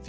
If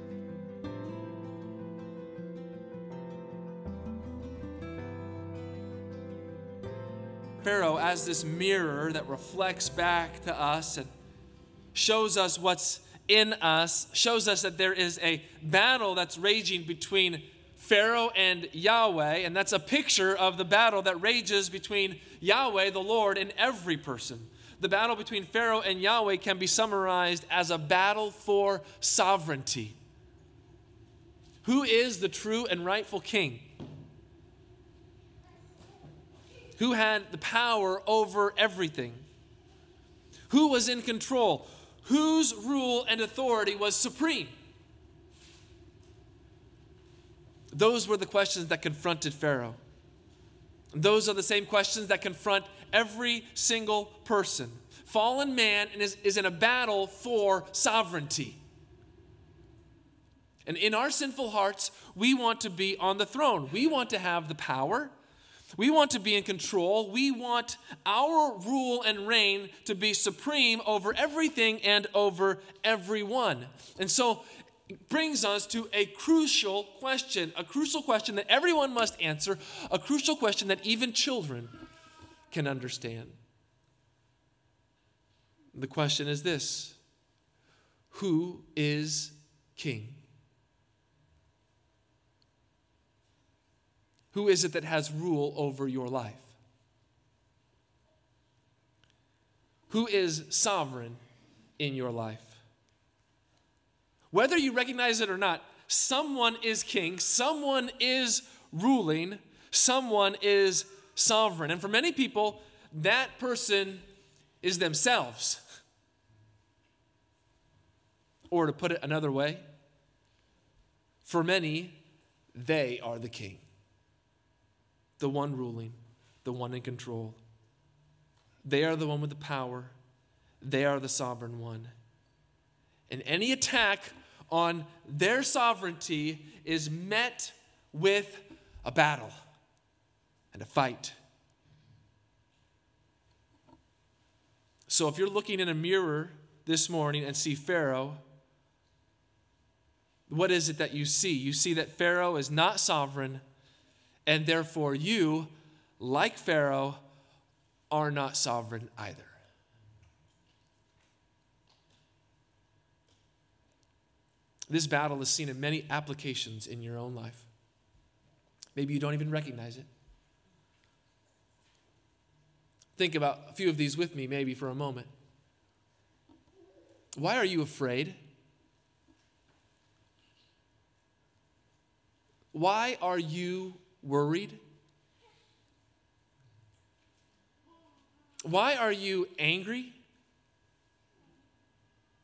Pharaoh as this mirror that reflects back to us and shows us what's in us, shows us that there is a battle that's raging between Pharaoh and Yahweh, and that's a picture of the battle that rages between Yahweh, the Lord, and every person. The battle between Pharaoh and Yahweh can be summarized as a battle for sovereignty. Who is the true and rightful king? Who had the power over everything? Who was in control? Whose rule and authority was supreme? Those were the questions that confronted Pharaoh. Those are the same questions that confront every single person. Fallen man is in a battle for sovereignty. And in our sinful hearts, we want to be on the throne. We want to have the power. We want to be in control. We want our rule and reign to be supreme over everything and over everyone. And so it brings us to a crucial question that everyone must answer, a crucial question that even children can understand. The question is this: who is king? Who is it that has rule over your life? Who is sovereign in your life? Whether you recognize it or not, someone is king, someone is ruling, someone is sovereign. And for many people, that person is themselves. Or to put it another way, for many, they are the king. The one ruling, the one in control. They are the one with the power. They are the sovereign one. And any attack on their sovereignty is met with a battle and a fight. So if you're looking in a mirror this morning and see Pharaoh, what is it that you see? You see that Pharaoh is not sovereign. And therefore you, like Pharaoh, are not sovereign either. This battle is seen in many applications in your own life. Maybe you don't even recognize it. Think about a few of these with me maybe for a moment. Why are you afraid? Why are you worried? Why are you angry?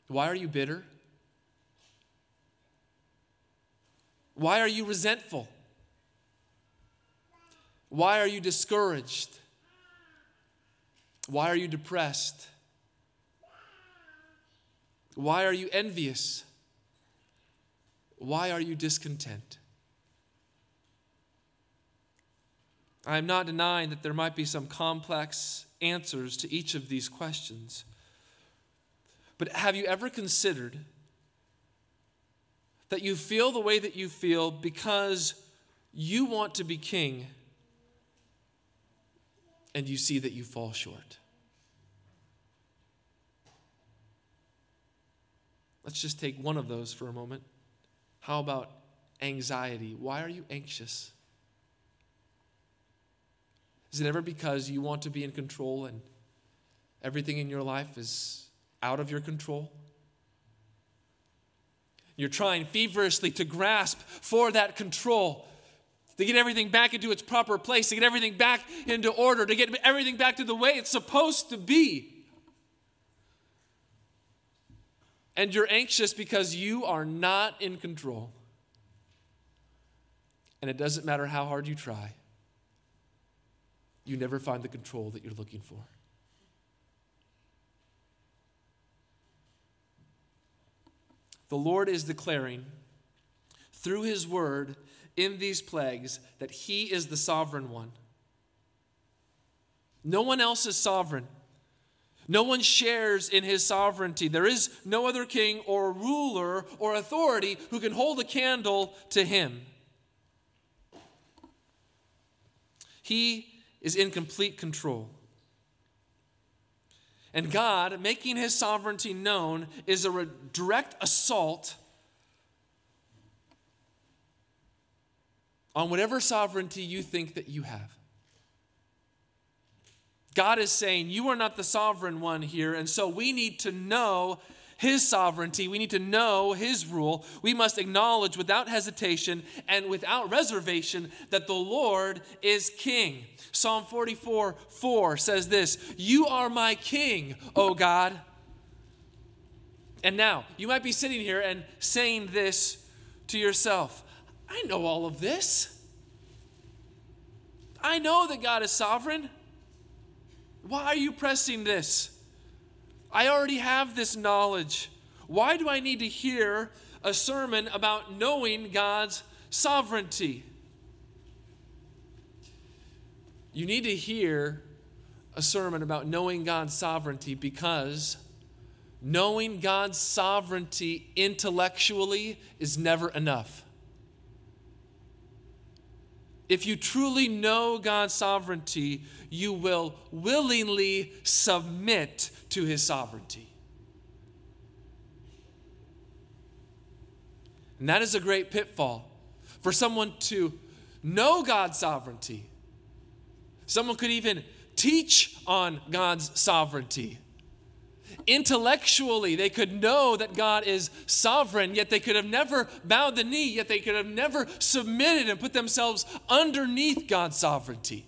Why are you bitter? Why are you resentful? Why are you discouraged? Why are you depressed? Why are you envious? Why are you discontent? I am not denying that there might be some complex answers to each of these questions. But have you ever considered that you feel the way that you feel because you want to be king and you see that you fall short? Let's just take one of those for a moment. How about anxiety? Why are you anxious? Is it ever because you want to be in control and everything in your life is out of your control. You're trying feverishly to grasp for that control, to get everything back into its proper place, to get everything back into order, to get everything back to the way it's supposed to be. And you're anxious because you are not in control. And it doesn't matter how hard you try, you never find the control that you're looking for. The Lord is declaring through his word in these plagues that he is the sovereign one. No one else is sovereign. No one shares in his sovereignty. There is no other king or ruler or authority who can hold a candle to him. He is in complete control. And God, making his sovereignty known, is a direct assault on whatever sovereignty you think that you have. God is saying, you are not the sovereign one here, and so we need to know his sovereignty. We need to know his rule. We must acknowledge without hesitation and without reservation that the Lord is king. Psalm 44, 4 says this, "You are my king, O God." And now, you might be sitting here and saying this to yourself, I know all of this. I know that God is sovereign. Why are you pressing this? I already have this knowledge. Why do I need to hear a sermon about knowing God's sovereignty? You need to hear a sermon about knowing God's sovereignty because knowing God's sovereignty intellectually is never enough. If you truly know God's sovereignty, you will willingly submit to his sovereignty. And that is a great pitfall for someone to know God's sovereignty. Someone could even teach on God's sovereignty. Intellectually, they could know that God is sovereign, yet they could have never bowed the knee, yet they could have never submitted and put themselves underneath God's sovereignty.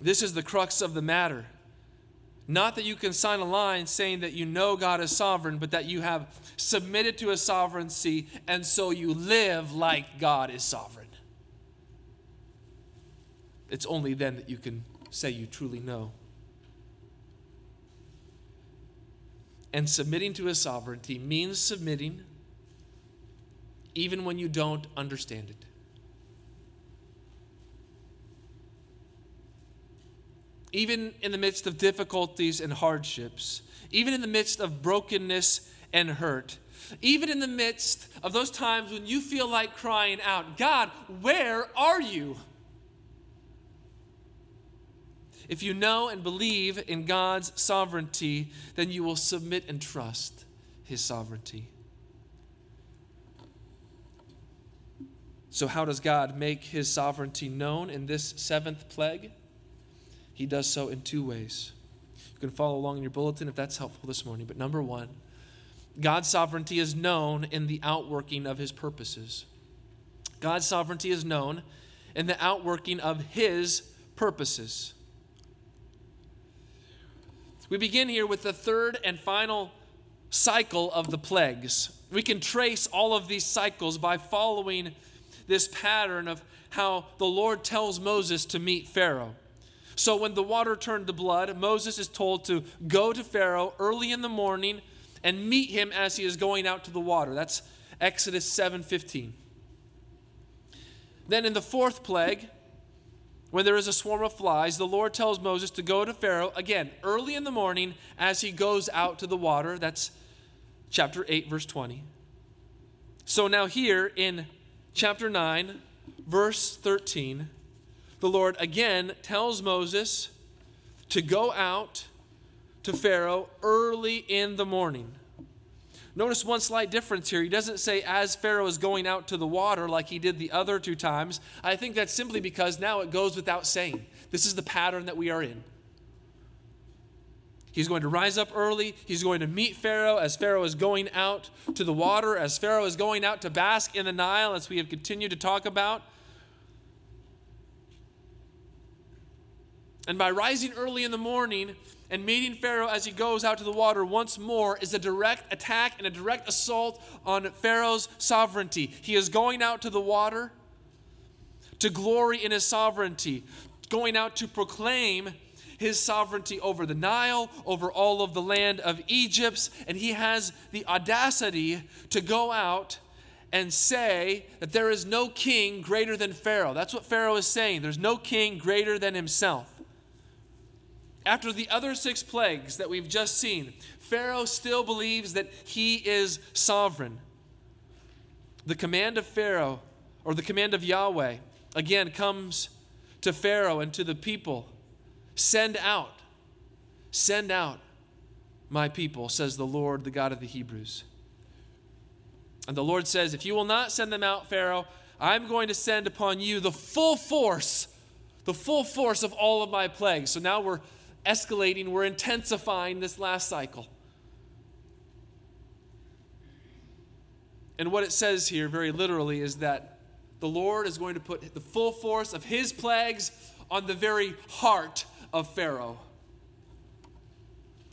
This is the crux of the matter. Not that you can sign a line saying that you know God is sovereign, but that you have submitted to his sovereignty, and so you live like God is sovereign. It's only then that you can say you truly know. And submitting to his sovereignty means submitting even when you don't understand it. Even in the midst of difficulties and hardships, even in the midst of brokenness and hurt, even in the midst of those times when you feel like crying out, God, where are you? If you know and believe in God's sovereignty, then you will submit and trust his sovereignty. So how does God make his sovereignty known in this seventh plague? He does so in two ways. You can follow along in your bulletin if that's helpful this morning. But number one, God's sovereignty is known in the outworking of his purposes. God's sovereignty is known in the outworking of his purposes. We begin here with the third and final cycle of the plagues. We can trace all of these cycles by following this pattern of how the Lord tells Moses to meet Pharaoh. So when the water turned to blood, Moses is told to go to Pharaoh early in the morning and meet him as he is going out to the water. That's Exodus 7:15. Then in the fourth plague, when there is a swarm of flies, the Lord tells Moses to go to Pharaoh, again, early in the morning as he goes out to the water. That's chapter 8, verse 20. So now here in chapter 9, verse 13, the Lord again tells Moses to go out to Pharaoh early in the morning. Notice one slight difference here. He doesn't say, as Pharaoh is going out to the water like he did the other two times. I think that's simply because now it goes without saying. This is the pattern that we are in. He's going to rise up early. He's going to meet Pharaoh as Pharaoh is going out to the water, as Pharaoh is going out to bask in the Nile, as we have continued to talk about. And by rising early in the morning and meeting Pharaoh as he goes out to the water once more is a direct attack and a direct assault on Pharaoh's sovereignty. He is going out to the water to glory in his sovereignty, going out to proclaim his sovereignty over the Nile, over all of the land of Egypt, and he has the audacity to go out and say that there is no king greater than Pharaoh. That's what Pharaoh is saying. There's no king greater than himself. After the other six plagues that we've just seen, Pharaoh still believes that he is sovereign. The command of Pharaoh, or the command of Yahweh, again comes to Pharaoh and to the people. Send out my people, says the Lord, the God of the Hebrews. And the Lord says, if you will not send them out, Pharaoh, I'm going to send upon you the full force of all of my plagues. So now we're escalating, we're intensifying this last cycle. And what it says here very literally is that the Lord is going to put the full force of his plagues on the very heart of Pharaoh.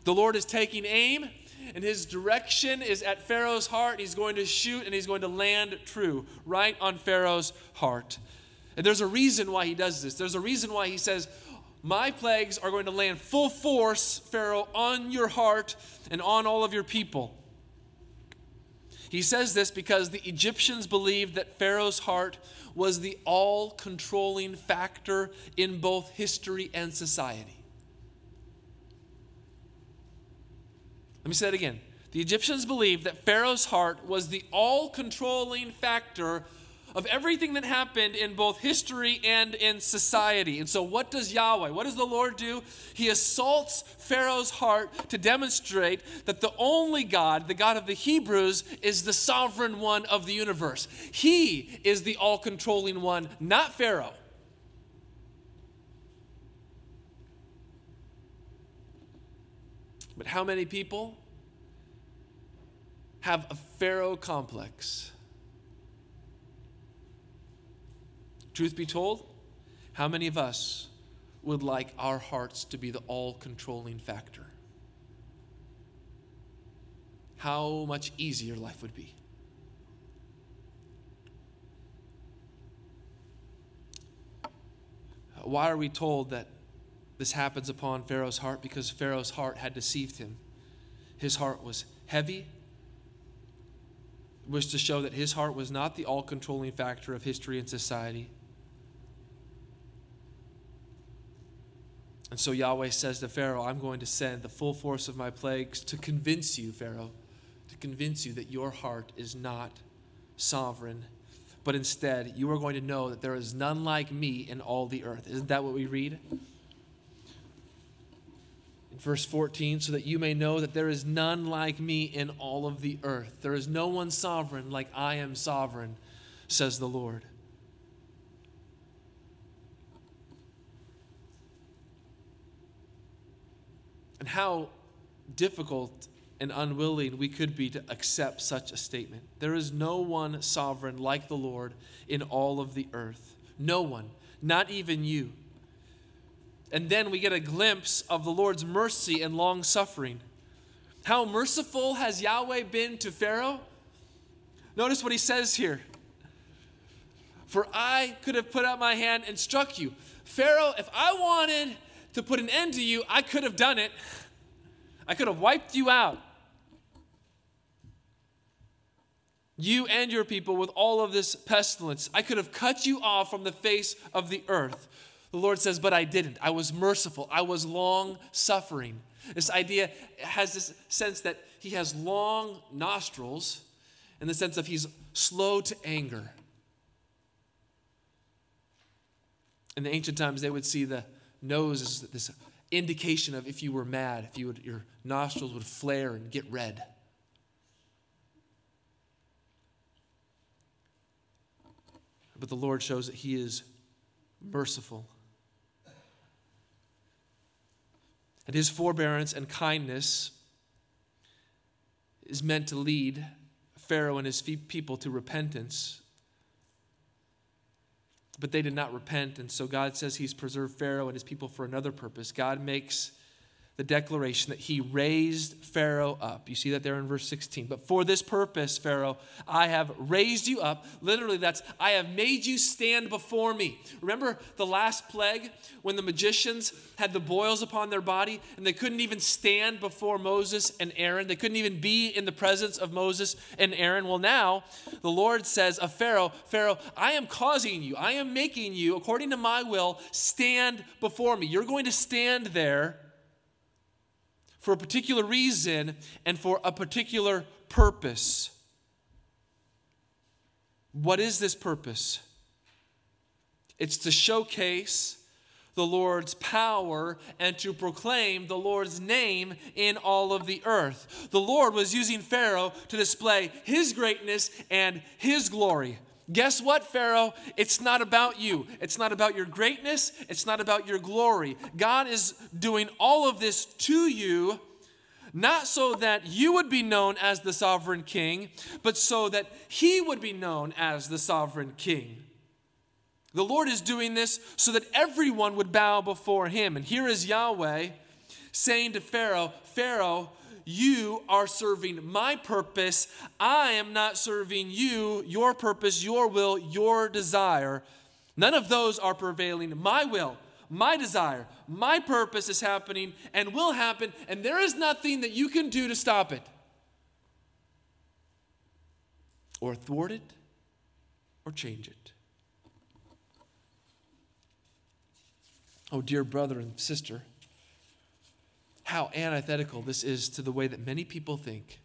The Lord is taking aim, and his direction is at Pharaoh's heart. He's going to shoot, and he's going to land true, right on Pharaoh's heart. And there's a reason why he does this. There's a reason why he says, my plagues are going to land full force, Pharaoh, on your heart and on all of your people. He says this because the Egyptians believed that Pharaoh's heart was the all-controlling factor in both history and society. Let me say that again. The Egyptians believed that Pharaoh's heart was the all-controlling factor of everything that happened in both history and in society. And so what does Yahweh, what does the Lord do? He assaults Pharaoh's heart to demonstrate that the only God, the God of the Hebrews, is the sovereign one of the universe. He is the all-controlling one, not Pharaoh. But how many people have a Pharaoh complex? Truth be told, how many of us would like our hearts to be the all-controlling factor? How much easier life would be. Why are we told that this happens upon Pharaoh's heart? Because Pharaoh's heart had deceived him. His heart was heavy. Wished to show that his heart was not the all-controlling factor of history and society. And so Yahweh says to Pharaoh, I'm going to send the full force of my plagues to convince you, Pharaoh, to convince you that your heart is not sovereign, but instead you are going to know that there is none like me in all the earth. Isn't that what we read? In verse 14, so that you may know that there is none like me in all of the earth. There is no one sovereign like I am sovereign, says the Lord. And how difficult and unwilling we could be to accept such a statement. There is no one sovereign like the Lord in all of the earth. No one, not even you. And then we get a glimpse of the Lord's mercy and long-suffering. How merciful has Yahweh been to Pharaoh? Notice what he says here. For I could have put out my hand and struck you. Pharaoh, if I wanted to put an end to you, I could have done it. I could have wiped you out. You and your people with all of this pestilence. I could have cut you off from the face of the earth. The Lord says, but I didn't. I was merciful. I was long-suffering. This idea has this sense that he has long nostrils in the sense of he's slow to anger. In the ancient times, they would see the nose as this indication of if you were mad, if your nostrils would flare and get red. but the Lord shows that he is merciful. And his forbearance and kindness is meant to lead Pharaoh and his people to repentance. But they did not repent, and so God says he's preserved Pharaoh and his people for another purpose. God makes the declaration that he raised Pharaoh up. You see that there in verse 16. But for this purpose, Pharaoh, I have raised you up. Literally, that's, I have made you stand before me. Remember the last plague when the magicians had the boils upon their body and they couldn't even stand before Moses and Aaron. They couldn't even be in the presence of Moses and Aaron. Well, now the Lord says of Pharaoh, Pharaoh, I am causing you, I am making you, according to my will, stand before me. You're going to stand there for a particular reason and for a particular purpose. What is this purpose? It's to showcase the Lord's power and to proclaim the Lord's name in all of the earth. The Lord was using Pharaoh to display his greatness and his glory. Guess what, Pharaoh? It's not about you. It's not about your greatness. It's not about your glory. God is doing all of this to you, not so that you would be known as the sovereign king, but so that he would be known as the sovereign king. The Lord is doing this so that everyone would bow before him. And here is Yahweh saying to Pharaoh, Pharaoh, you are serving my purpose. I am not serving you, your purpose, your will, your desire. None of those are prevailing. My will, my desire, my purpose is happening and will happen, and there is nothing that you can do to stop it or thwart it or change it. Oh, dear brother and sister, how antithetical this is to the way that many people think.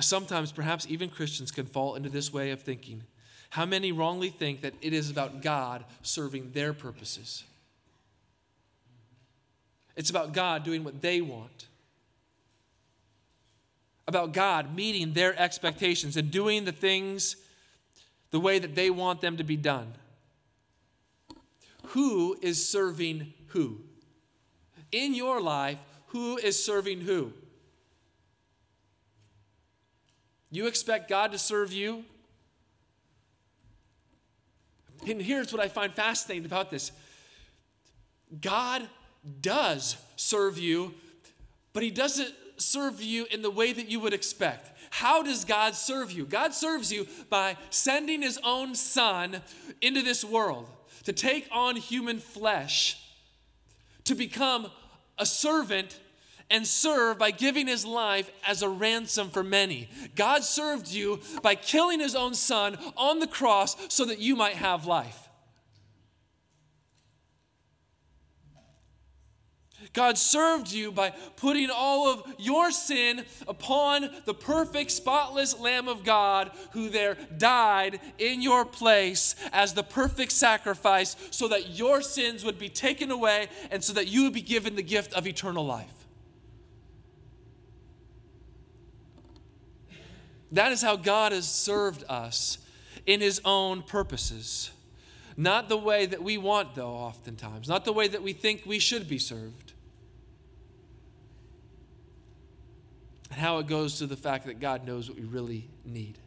Sometimes, perhaps even Christians can fall into this way of thinking. How many wrongly think that it is about God serving their purposes? It's about God doing what they want. About God meeting their expectations and doing the things the way that they want them to be done. Who is serving who? In your life, who is serving who? You expect God to serve you? And here's what I find fascinating about this. God does serve you, but he doesn't serve you in the way that you would expect. How does God serve you? God serves you by sending his own son into this world to take on human flesh, to become a servant and serve by giving his life as a ransom for many. God served you by killing his own son on the cross so that you might have life. God served you by putting all of your sin upon the perfect, spotless Lamb of God who there died in your place as the perfect sacrifice so that your sins would be taken away and so that you would be given the gift of eternal life. That is how God has served us in his own purposes. Not the way that we want, though, oftentimes. Not the way that we think we should be served. And how it goes to the fact that God knows what we really need.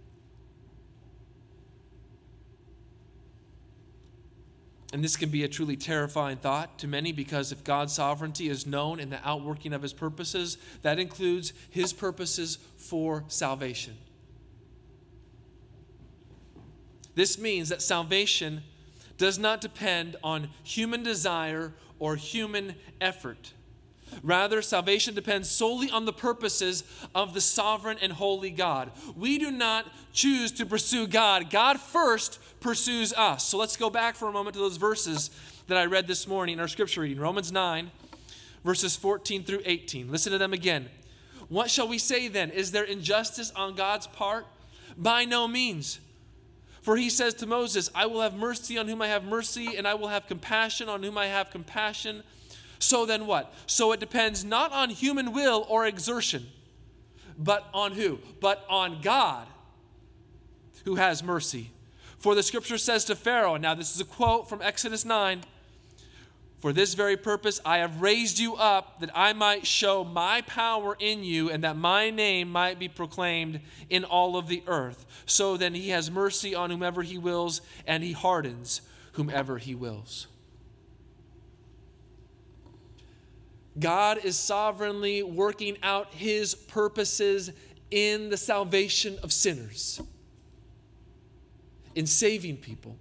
And this can be a truly terrifying thought to many, because if God's sovereignty is known in the outworking of his purposes, that includes his purposes for salvation. This means that salvation does not depend on human desire or human effort. Rather, salvation depends solely on the purposes of the sovereign and holy God. We do not choose to pursue God. God first pursues us. So let's go back for a moment to those verses that I read this morning in our scripture reading. Romans 9, verses 14 through 18. Listen to them again. What shall we say then? Is there injustice on God's part? By no means. For he says to Moses, I will have mercy on whom I have mercy, and I will have compassion on whom I have compassion. So then what? So it depends not on human will or exertion, but on who? But on God, who has mercy. For the scripture says to Pharaoh, now this is a quote from Exodus 9, "For this very purpose I have raised you up, that I might show my power in you, and that my name might be proclaimed in all of the earth. So then he has mercy on whomever he wills, and he hardens whomever he wills." God is sovereignly working out his purposes in the salvation of sinners, in saving people.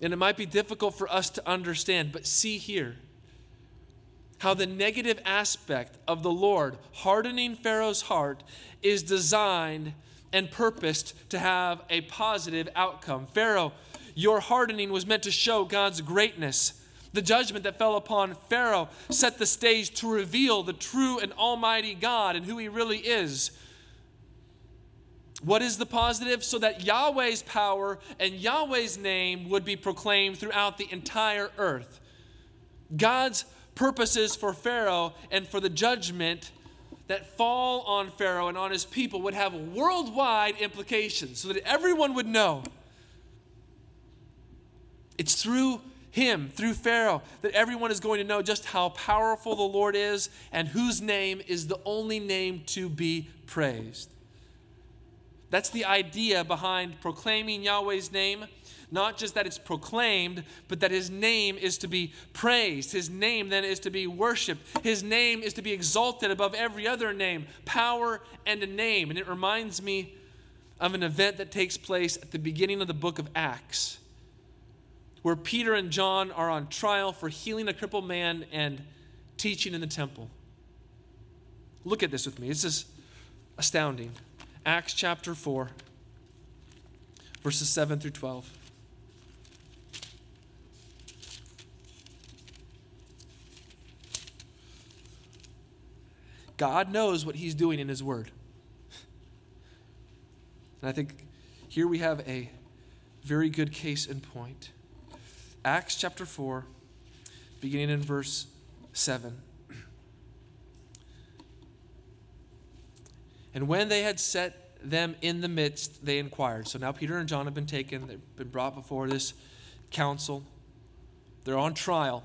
And it might be difficult for us to understand, but see here how the negative aspect of the Lord hardening Pharaoh's heart is designed and purposed to have a positive outcome. Pharaoh, your hardening was meant to show God's greatness. The judgment that fell upon Pharaoh set the stage to reveal the true and almighty God and who he really is. What is the positive? So that Yahweh's power and Yahweh's name would be proclaimed throughout the entire earth. God's purposes for Pharaoh and for the judgment that fall on Pharaoh and on his people would have worldwide implications, so that everyone would know. It's through him, through Pharaoh, that everyone is going to know just how powerful the Lord is and whose name is the only name to be praised. That's the idea behind proclaiming Yahweh's name. Not just that it's proclaimed, but that his name is to be praised. His name then is to be worshiped. His name is to be exalted above every other name. Power and a name. And it reminds me of an event that takes place at the beginning of the book of Acts, where Peter and John are on trial for healing a crippled man and teaching in the temple. Look at this with me. This is astounding. Acts chapter 4, verses 7 through 12. God knows what he's doing in his word. And I think here we have a very good case in point. Acts chapter 4, beginning in verse 7. "And when they had set them in the midst, they inquired." So now Peter and John have been taken. They've been brought before this council. They're on trial.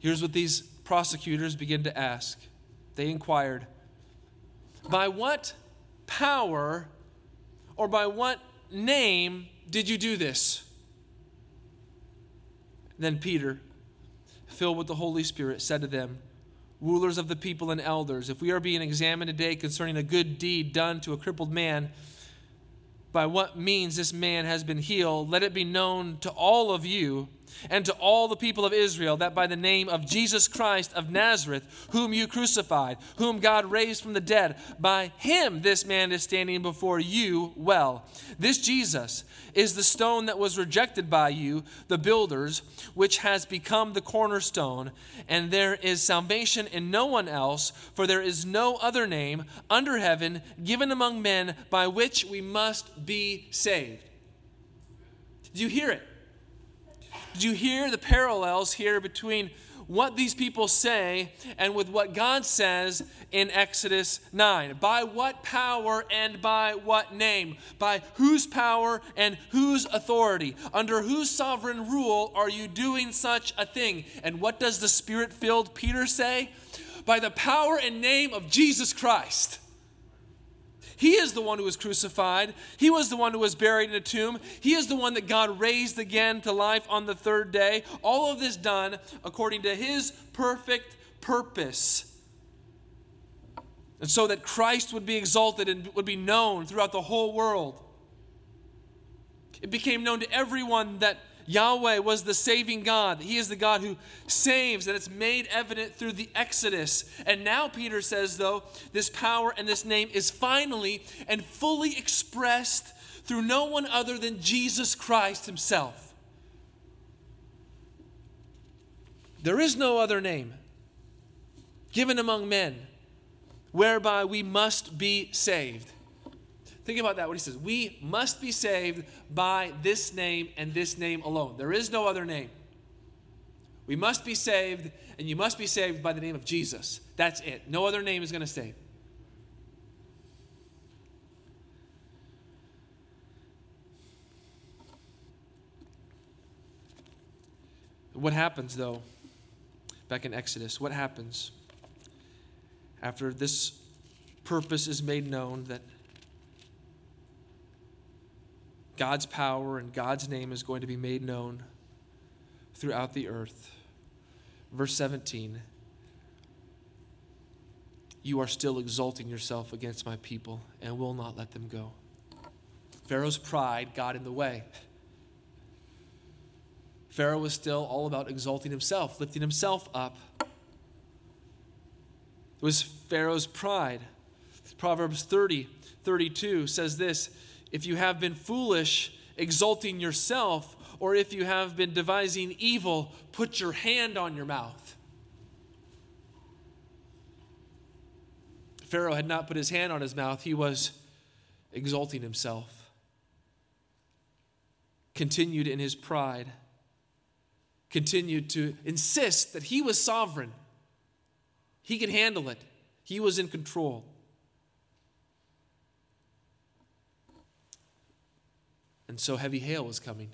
Here's what these prosecutors begin to ask. They inquired, "By what power or by what name did you do this?" Then Peter, filled with the Holy Spirit, said to them, "Rulers of the people and elders, if we are being examined today concerning a good deed done to a crippled man, by what means this man has been healed, let it be known to all of you and to all the people of Israel that by the name of Jesus Christ of Nazareth, whom you crucified, whom God raised from the dead, by him this man is standing before you well. This Jesus is the stone that was rejected by you, the builders, which has become the cornerstone, and there is salvation in no one else, for there is no other name under heaven given among men by which we must be saved." Did you hear it? Do you hear the parallels here between what these people say and with what God says in Exodus 9? By what power and by what name? By whose power and whose authority? Under whose sovereign rule are you doing such a thing? And what does the Spirit-filled Peter say? By the power and name of Jesus Christ. He is the one who was crucified. He was the one who was buried in a tomb. He is the one that God raised again to life on the third day. All of this done according to his perfect purpose. And so that Christ would be exalted and would be known throughout the whole world. It became known to everyone that Yahweh was the saving God. He is the God who saves, and it's made evident through the Exodus. And now Peter says, though, this power and this name is finally and fully expressed through no one other than Jesus Christ himself. There is no other name given among men whereby we must be saved. Think about that, what he says. We must be saved by this name and this name alone. There is no other name. We must be saved, and you must be saved by the name of Jesus. That's it. No other name is going to save. What happens, though, back in Exodus? What happens after this purpose is made known, that God's power and God's name is going to be made known throughout the earth? Verse 17, you are still exalting yourself against my people and will not let them go. Pharaoh's pride got in the way. Pharaoh was still all about exalting himself, lifting himself up. It was Pharaoh's pride. Proverbs 30:32 says this, if you have been foolish, exalting yourself, or if you have been devising evil, put your hand on your mouth. Pharaoh had not put his hand on his mouth. He was exalting himself. Continued in his pride. Continued to insist that he was sovereign. He could handle it. He was in control. And so heavy hail was coming.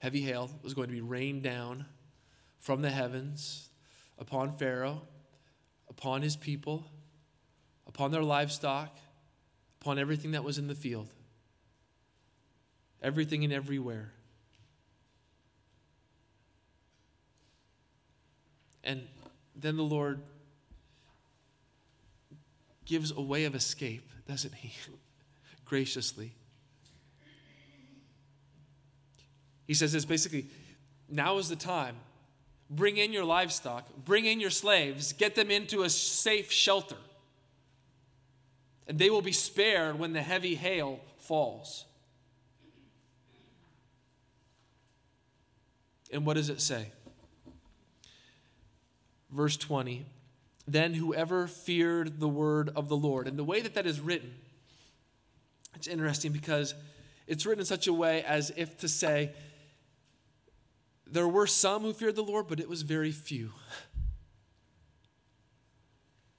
Heavy hail was going to be rained down from the heavens upon Pharaoh, upon his people, upon their livestock, upon everything that was in the field. Everything and everywhere. And then the Lord gives a way of escape, doesn't he? Graciously. He says this basically, now is the time. Bring in your livestock. Bring in your slaves. Get them into a safe shelter. And they will be spared when the heavy hail falls. And what does it say? Verse 20, then whoever feared the word of the Lord. And the way that is written, it's interesting because it's written in such a way as if to say, there were some who feared the Lord, but it was very few.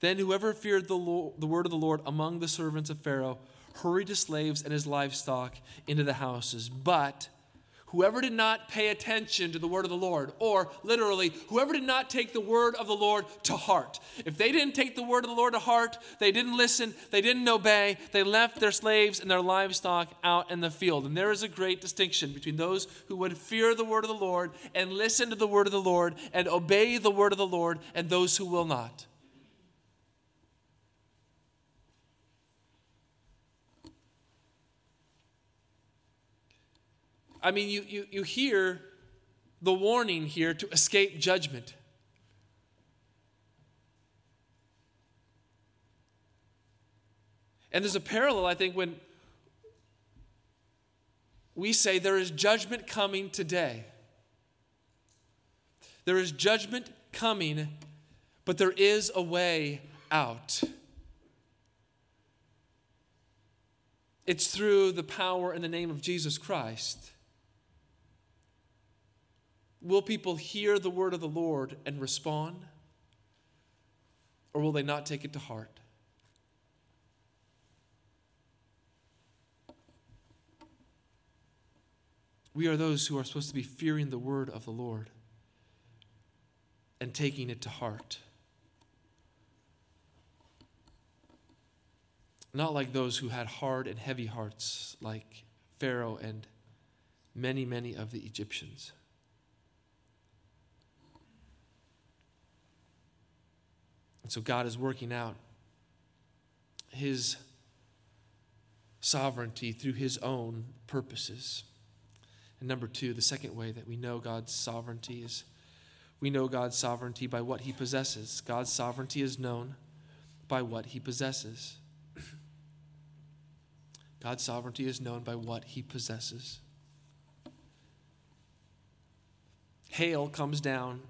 Then whoever feared the word of the Lord among the servants of Pharaoh hurried his slaves and his livestock into the houses. But whoever did not pay attention to the word of the Lord, or literally, whoever did not take the word of the Lord to heart. If they didn't take the word of the Lord to heart, they didn't listen, they didn't obey, they left their slaves and their livestock out in the field. And there is a great distinction between those who would fear the word of the Lord and listen to the word of the Lord and obey the word of the Lord, and those who will not. I mean, you hear the warning here to escape judgment. And there's a parallel, I think, when we say there is judgment coming today. There is judgment coming, but there is a way out. It's through the power and the name of Jesus Christ. Will people hear the word of the Lord and respond? Or will they not take it to heart? We are those who are supposed to be fearing the word of the Lord and taking it to heart. Not like those who had hard and heavy hearts, like Pharaoh and many, many of the Egyptians. And so God is working out his sovereignty through his own purposes. And number two, the second way that we know God's sovereignty is we know God's sovereignty by what he possesses. God's sovereignty is known by what he possesses. God's sovereignty is known by what he possesses. Hail comes down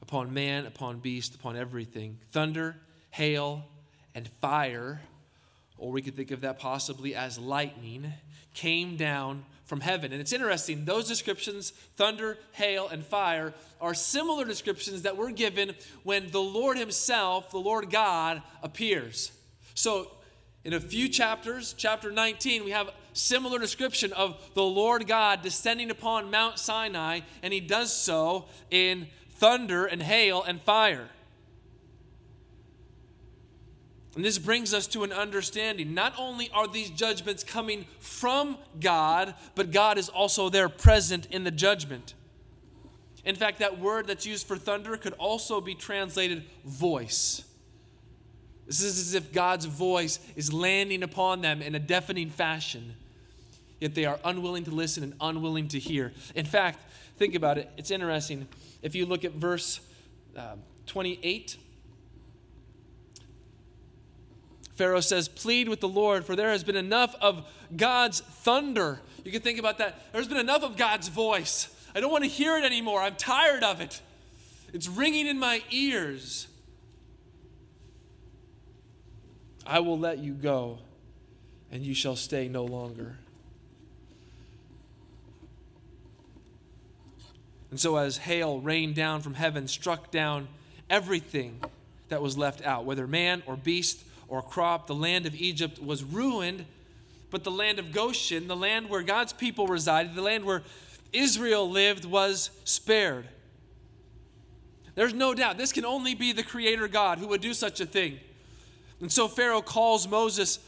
upon man, upon beast, upon everything. Thunder, hail, and fire, or we could think of that possibly as lightning, came down from heaven. And it's interesting, those descriptions, thunder, hail, and fire, are similar descriptions that were given when the Lord himself, the Lord God, appears. So, in a few chapters, chapter 19, we have similar description of the Lord God descending upon Mount Sinai, and he does so in thunder and hail and fire. And this brings us to an understanding. Not only are these judgments coming from God, but God is also there present in the judgment. In fact, that word that's used for thunder could also be translated voice. This is as if God's voice is landing upon them in a deafening fashion. Yet they are unwilling to listen and unwilling to hear. In fact, think about it. It's interesting. If you look at verse 28, Pharaoh says, plead with the Lord, for there has been enough of God's thunder. You can think about that. There's been enough of God's voice. I don't want to hear it anymore. I'm tired of it. It's ringing in my ears. I will let you go, and you shall stay no longer. And so as hail rained down from heaven, struck down everything that was left out, whether man or beast or crop, the land of Egypt was ruined, but the land of Goshen, the land where God's people resided, the land where Israel lived, was spared. There's no doubt this can only be the Creator God who would do such a thing. And so Pharaoh calls Moses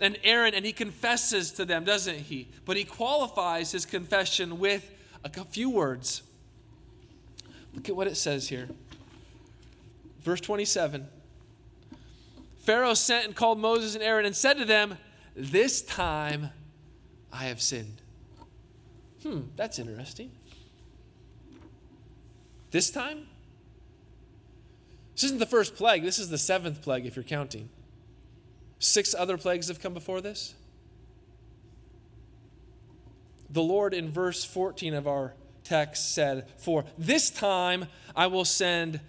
and Aaron, and he confesses to them, doesn't he? But he qualifies his confession with a few words. Look at what it says here. Verse 27. Pharaoh sent and called Moses and Aaron and said to them, this time I have sinned. That's interesting. This time? This isn't the first plague. This is the seventh plague if you're counting. 6 other plagues have come before this. The Lord in verse 14 of our text said, for this time I will send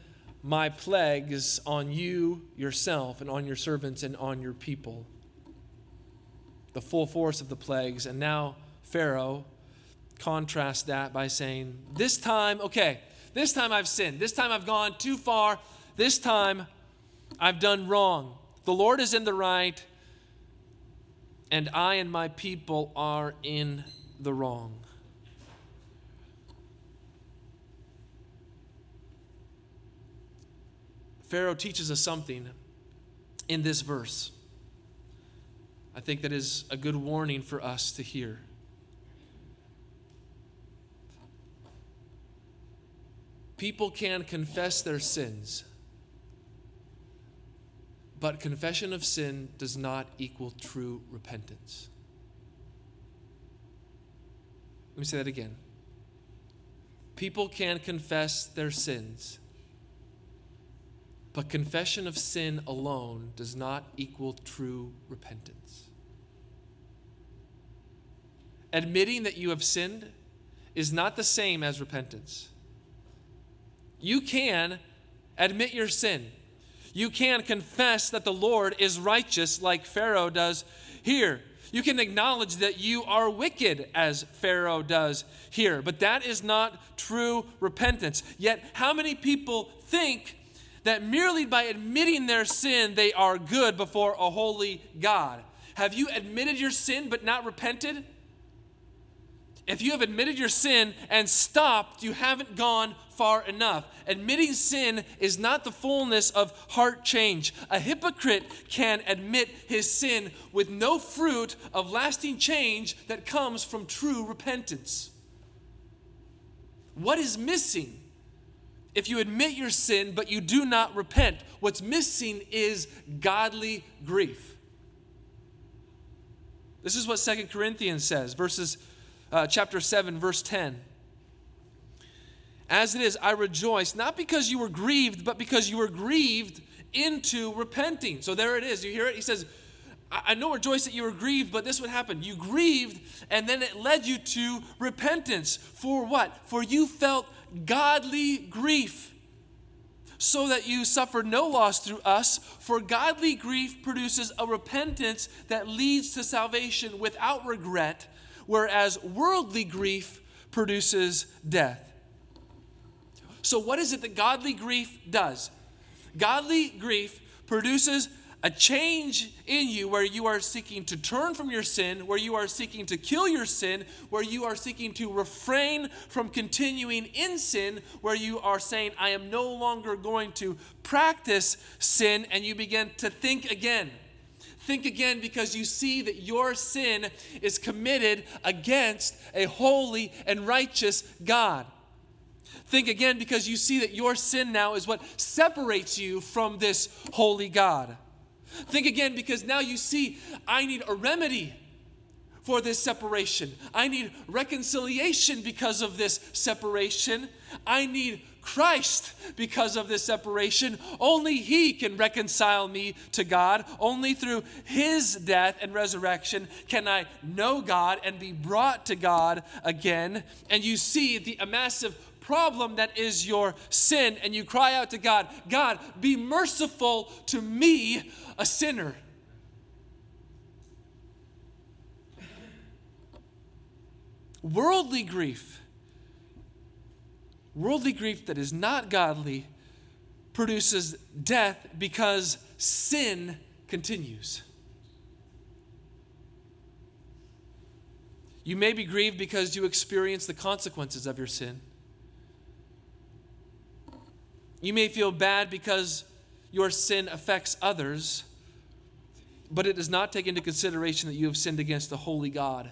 my plagues on you yourself and on your servants and on your people. The full force of the plagues. And now Pharaoh contrasts that by saying, this time, okay, this time I've sinned. This time I've gone too far. This time I've done wrong. The Lord is in the right, and I and my people are in the wrong. Pharaoh teaches us something in this verse. I think that is a good warning for us to hear. People can confess their sins, but confession of sin does not equal true repentance. Let me say that again. People can confess their sins, but confession of sin alone does not equal true repentance. Admitting that you have sinned is not the same as repentance. You can admit your sin. You can confess that the Lord is righteous like Pharaoh does here. You can acknowledge that you are wicked as Pharaoh does here. But that is not true repentance. Yet how many people think that merely by admitting their sin, they are good before a holy God? Have you admitted your sin but not repented? If you have admitted your sin and stopped, you haven't gone far enough. Admitting sin is not the fullness of heart change. A hypocrite can admit his sin with no fruit of lasting change that comes from true repentance. What is missing? If you admit your sin, but you do not repent, what's missing is godly grief. This is what 2 Corinthians says, chapter 7, verse 10. As it is, I rejoice, not because you were grieved, but because you were grieved into repenting. So there it is. You hear it? He says, I know rejoice that you were grieved, but this would happen. You grieved, and then it led you to repentance. For what? For you felt godly grief, so that you suffer no loss through us. For godly grief produces a repentance that leads to salvation without regret, whereas worldly grief produces death. So what is it that godly grief does? Godly grief produces a change in you where you are seeking to turn from your sin, where you are seeking to kill your sin, where you are seeking to refrain from continuing in sin, where you are saying, I am no longer going to practice sin, and you begin to think again. Think again because you see that your sin is committed against a holy and righteous God. Think again because you see that your sin now is what separates you from this holy God. Think again because now you see, I need a remedy for this separation. I need reconciliation because of this separation. I need Christ because of this separation. Only He can reconcile me to God. Only through His death and resurrection can I know God and be brought to God again. And you see the massive problem that is your sin, and you cry out to God, God, be merciful to me, a sinner. Worldly grief that is not godly produces death because sin continues. You may be grieved because you experience the consequences of your sin. You may feel bad because your sin affects others, but it does not take into consideration that you have sinned against the holy God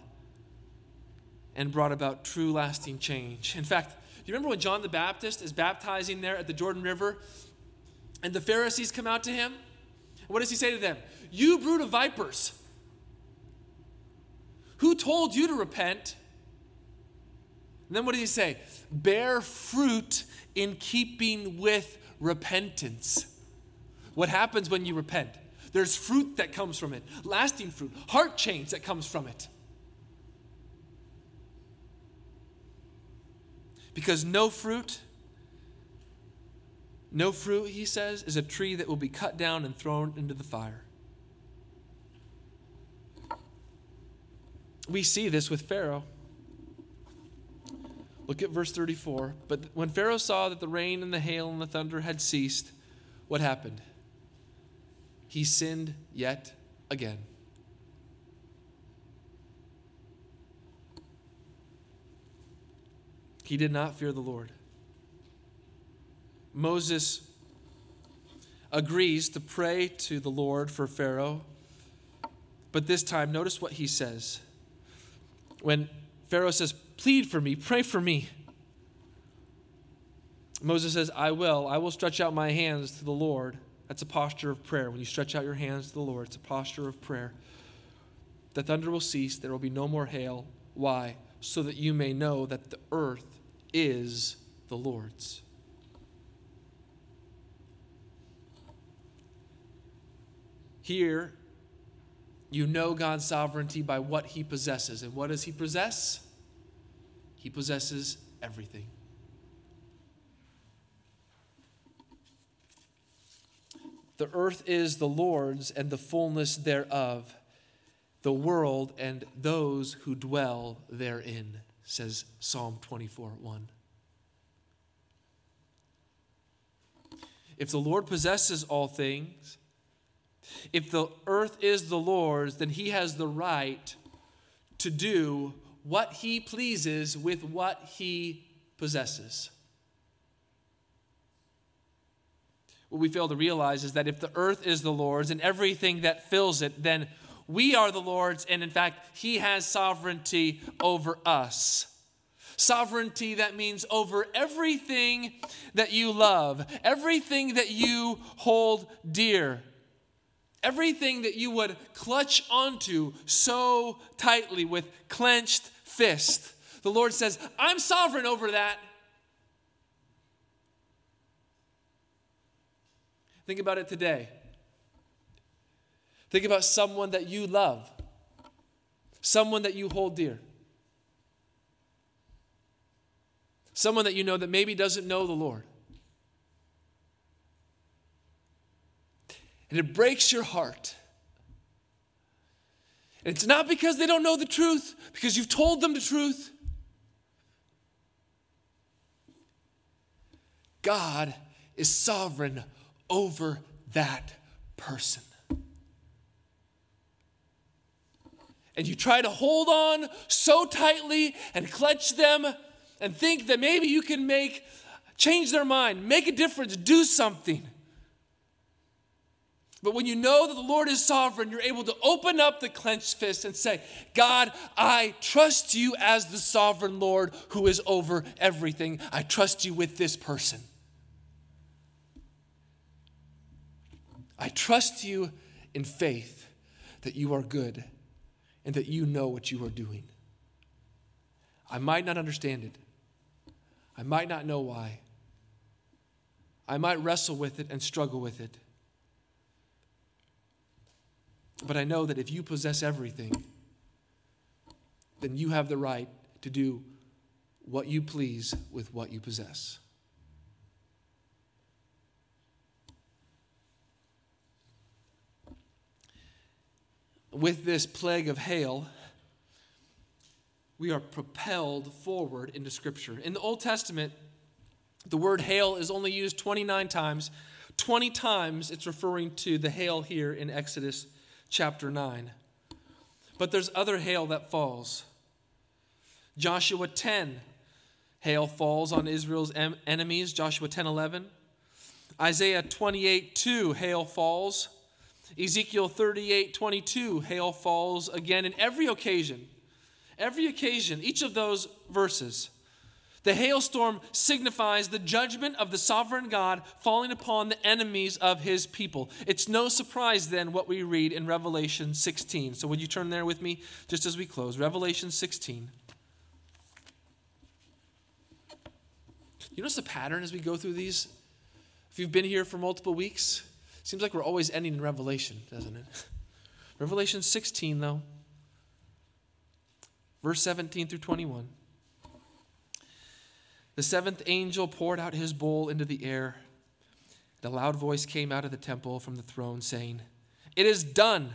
and brought about true lasting change. In fact, do you remember when John the Baptist is baptizing there at the Jordan River and the Pharisees come out to him? What does he say to them? You brood of vipers, who told you to repent? And then what does he say? Bear fruit in keeping with repentance. What happens when you repent? There's fruit that comes from it, lasting fruit, heart change that comes from it. Because no fruit, he says, is a tree that will be cut down and thrown into the fire. We see this with Pharaoh. Look at verse 34. But when Pharaoh saw that the rain and the hail and the thunder had ceased, what happened? He sinned yet again. He did not fear the Lord. Moses agrees to pray to the Lord for Pharaoh. But this time, notice what he says. When Pharaoh says, plead for me, pray for me, Moses says, I will stretch out my hands to the Lord. That's a posture of prayer. When you stretch out your hands to the Lord, it's a posture of prayer. The thunder will cease. There will be no more hail. Why? So that you may know that the earth is the Lord's. Here, you know God's sovereignty by what He possesses. And what does He possess? He possesses everything. The earth is the Lord's and the fullness thereof, the world and those who dwell therein, says Psalm 44:1. If the Lord possesses all things, if the earth is the Lord's, then He has the right to do what He pleases with what He possesses. What we fail to realize is that if the earth is the Lord's and everything that fills it, then we are the Lord's, and in fact, He has sovereignty over us. Sovereignty, that means over everything that you love, everything that you hold dear, everything that you would clutch onto so tightly with clenched fist. The Lord says, I'm sovereign over that. Think about it today. Think about someone that you love, someone that you hold dear, someone that you know that maybe doesn't know the Lord. And it breaks your heart. And it's not because they don't know the truth, because you've told them the truth. God is sovereign over that person. and you try to hold on so tightly and clutch them and think that maybe you can change their mind, make a difference, do something. But when you know that the Lord is sovereign, you're able to open up the clenched fist and say, God, I trust you as the sovereign Lord who is over everything. I trust you with this person. I trust you in faith that you are good and that you know what you are doing. I might not understand it. I might not know why. I might wrestle with it and struggle with it. But I know that if you possess everything, then you have the right to do what you please with what you possess. With this plague of hail, we are propelled forward into Scripture. In the Old Testament, the word hail is only used 29 times. 20 times it's referring to the hail here in Exodus chapter 9. But there's other hail that falls. Joshua 10, hail falls on Israel's enemies, Joshua 10:11. Isaiah 28:2, hail falls. Ezekiel 38:22, hail falls again. In every occasion, each of those verses, the hailstorm signifies the judgment of the sovereign God falling upon the enemies of his people. It's no surprise then what we read in Revelation 16. So would you turn there with me just as we close? Revelation 16. You notice the pattern as we go through these? If you've been here for multiple weeks, it seems like we're always ending in Revelation, doesn't it? Revelation 16, though, verse 17 through 21. The seventh angel poured out his bowl into the air, and a loud voice came out of the temple from the throne saying, "It is done."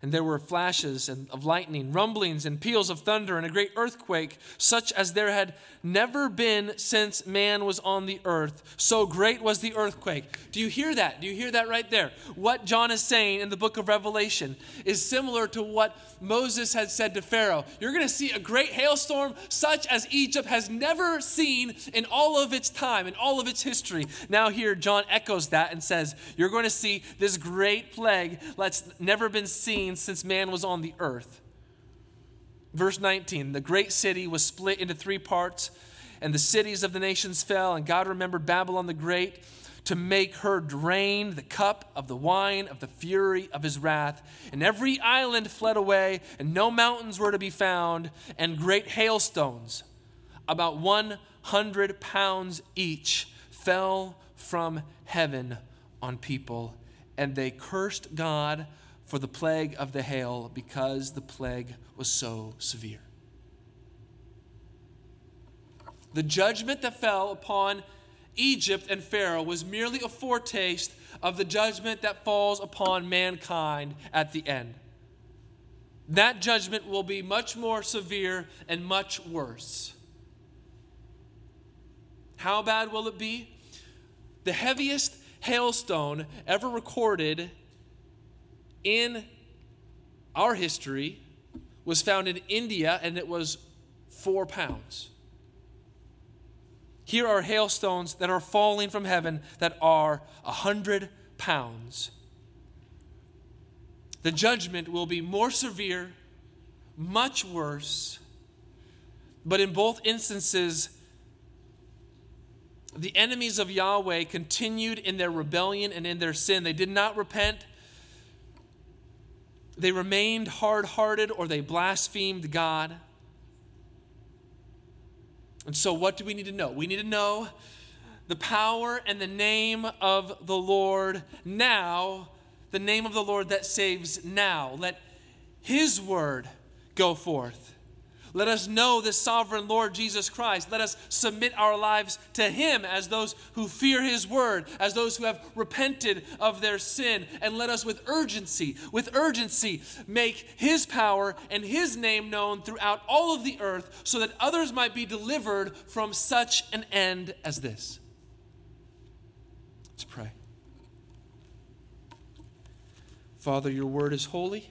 And there were flashes of lightning, rumblings and peals of thunder, and a great earthquake, such as there had never been since man was on the earth. So great was the earthquake. Do you hear that? Do you hear that right there? What John is saying in the book of Revelation is similar to what Moses had said to Pharaoh. You're going to see a great hailstorm such as Egypt has never seen in all of its time, in all of its history. Now here, John echoes that and says, you're going to see this great plague that's never been seen since man was on the earth. Verse 19, the great city was split into three parts, and the cities of the nations fell, and God remembered Babylon the Great to make her drain the cup of the wine of the fury of his wrath. And every island fled away, and no mountains were to be found, and great hailstones, about 100 pounds each, fell from heaven on people, and they cursed God for the plague of the hail, because the plague was so severe. The judgment that fell upon Egypt and Pharaoh was merely a foretaste of the judgment that falls upon mankind at the end. That judgment will be much more severe and much worse. How bad will it be? The heaviest hailstone ever recorded in our history was found in India, and it was 4 pounds. Here are hailstones that are falling from heaven that are 100 pounds. The judgment will be more severe, much worse, but in both instances, the enemies of Yahweh continued in their rebellion and in their sin. They did not repent. They remained hard-hearted, or they blasphemed God. And so what do we need to know? We need to know the power and the name of the Lord now, the name of the Lord that saves now. Let his word go forth. Let us know the sovereign Lord Jesus Christ. Let us submit our lives to him as those who fear his word, as those who have repented of their sin. And let us with urgency, make his power and his name known throughout all of the earth, so that others might be delivered from such an end as this. Let's pray. Father, your word is holy.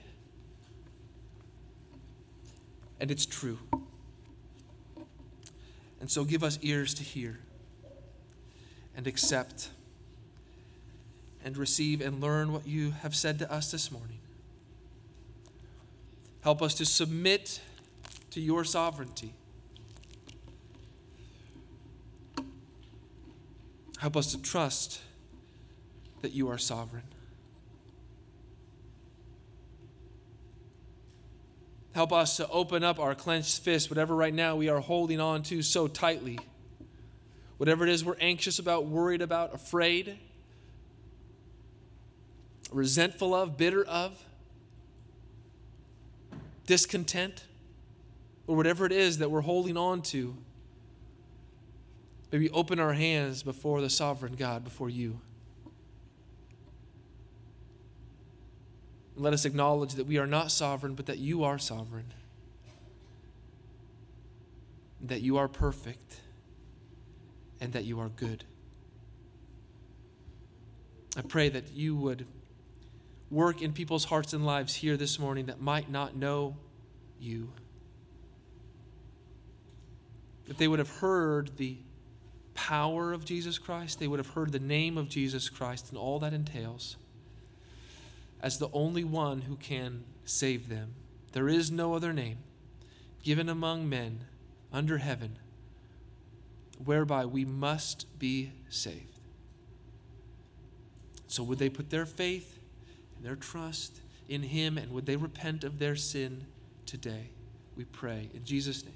and it's true. And so give us ears to hear and accept and receive and learn what you have said to us this morning. Help us to submit to your sovereignty. Help us to trust that you are sovereign. Help us to open up our clenched fist, whatever right now we are holding on to so tightly. Whatever it is we're anxious about, worried about, afraid, resentful of, bitter of, discontent, or whatever it is that we're holding on to. May we open our hands before the sovereign God, before you. And let us acknowledge that we are not sovereign, but that you are sovereign. That you are perfect. And that you are good. I pray that you would work in people's hearts and lives here this morning that might not know you. That they would have heard the power of Jesus Christ, they would have heard the name of Jesus Christ and all that entails as the only one who can save them. There is no other name given among men under heaven whereby we must be saved. So would they put their faith and their trust in him, and would they repent of their sin today? We pray in Jesus' name.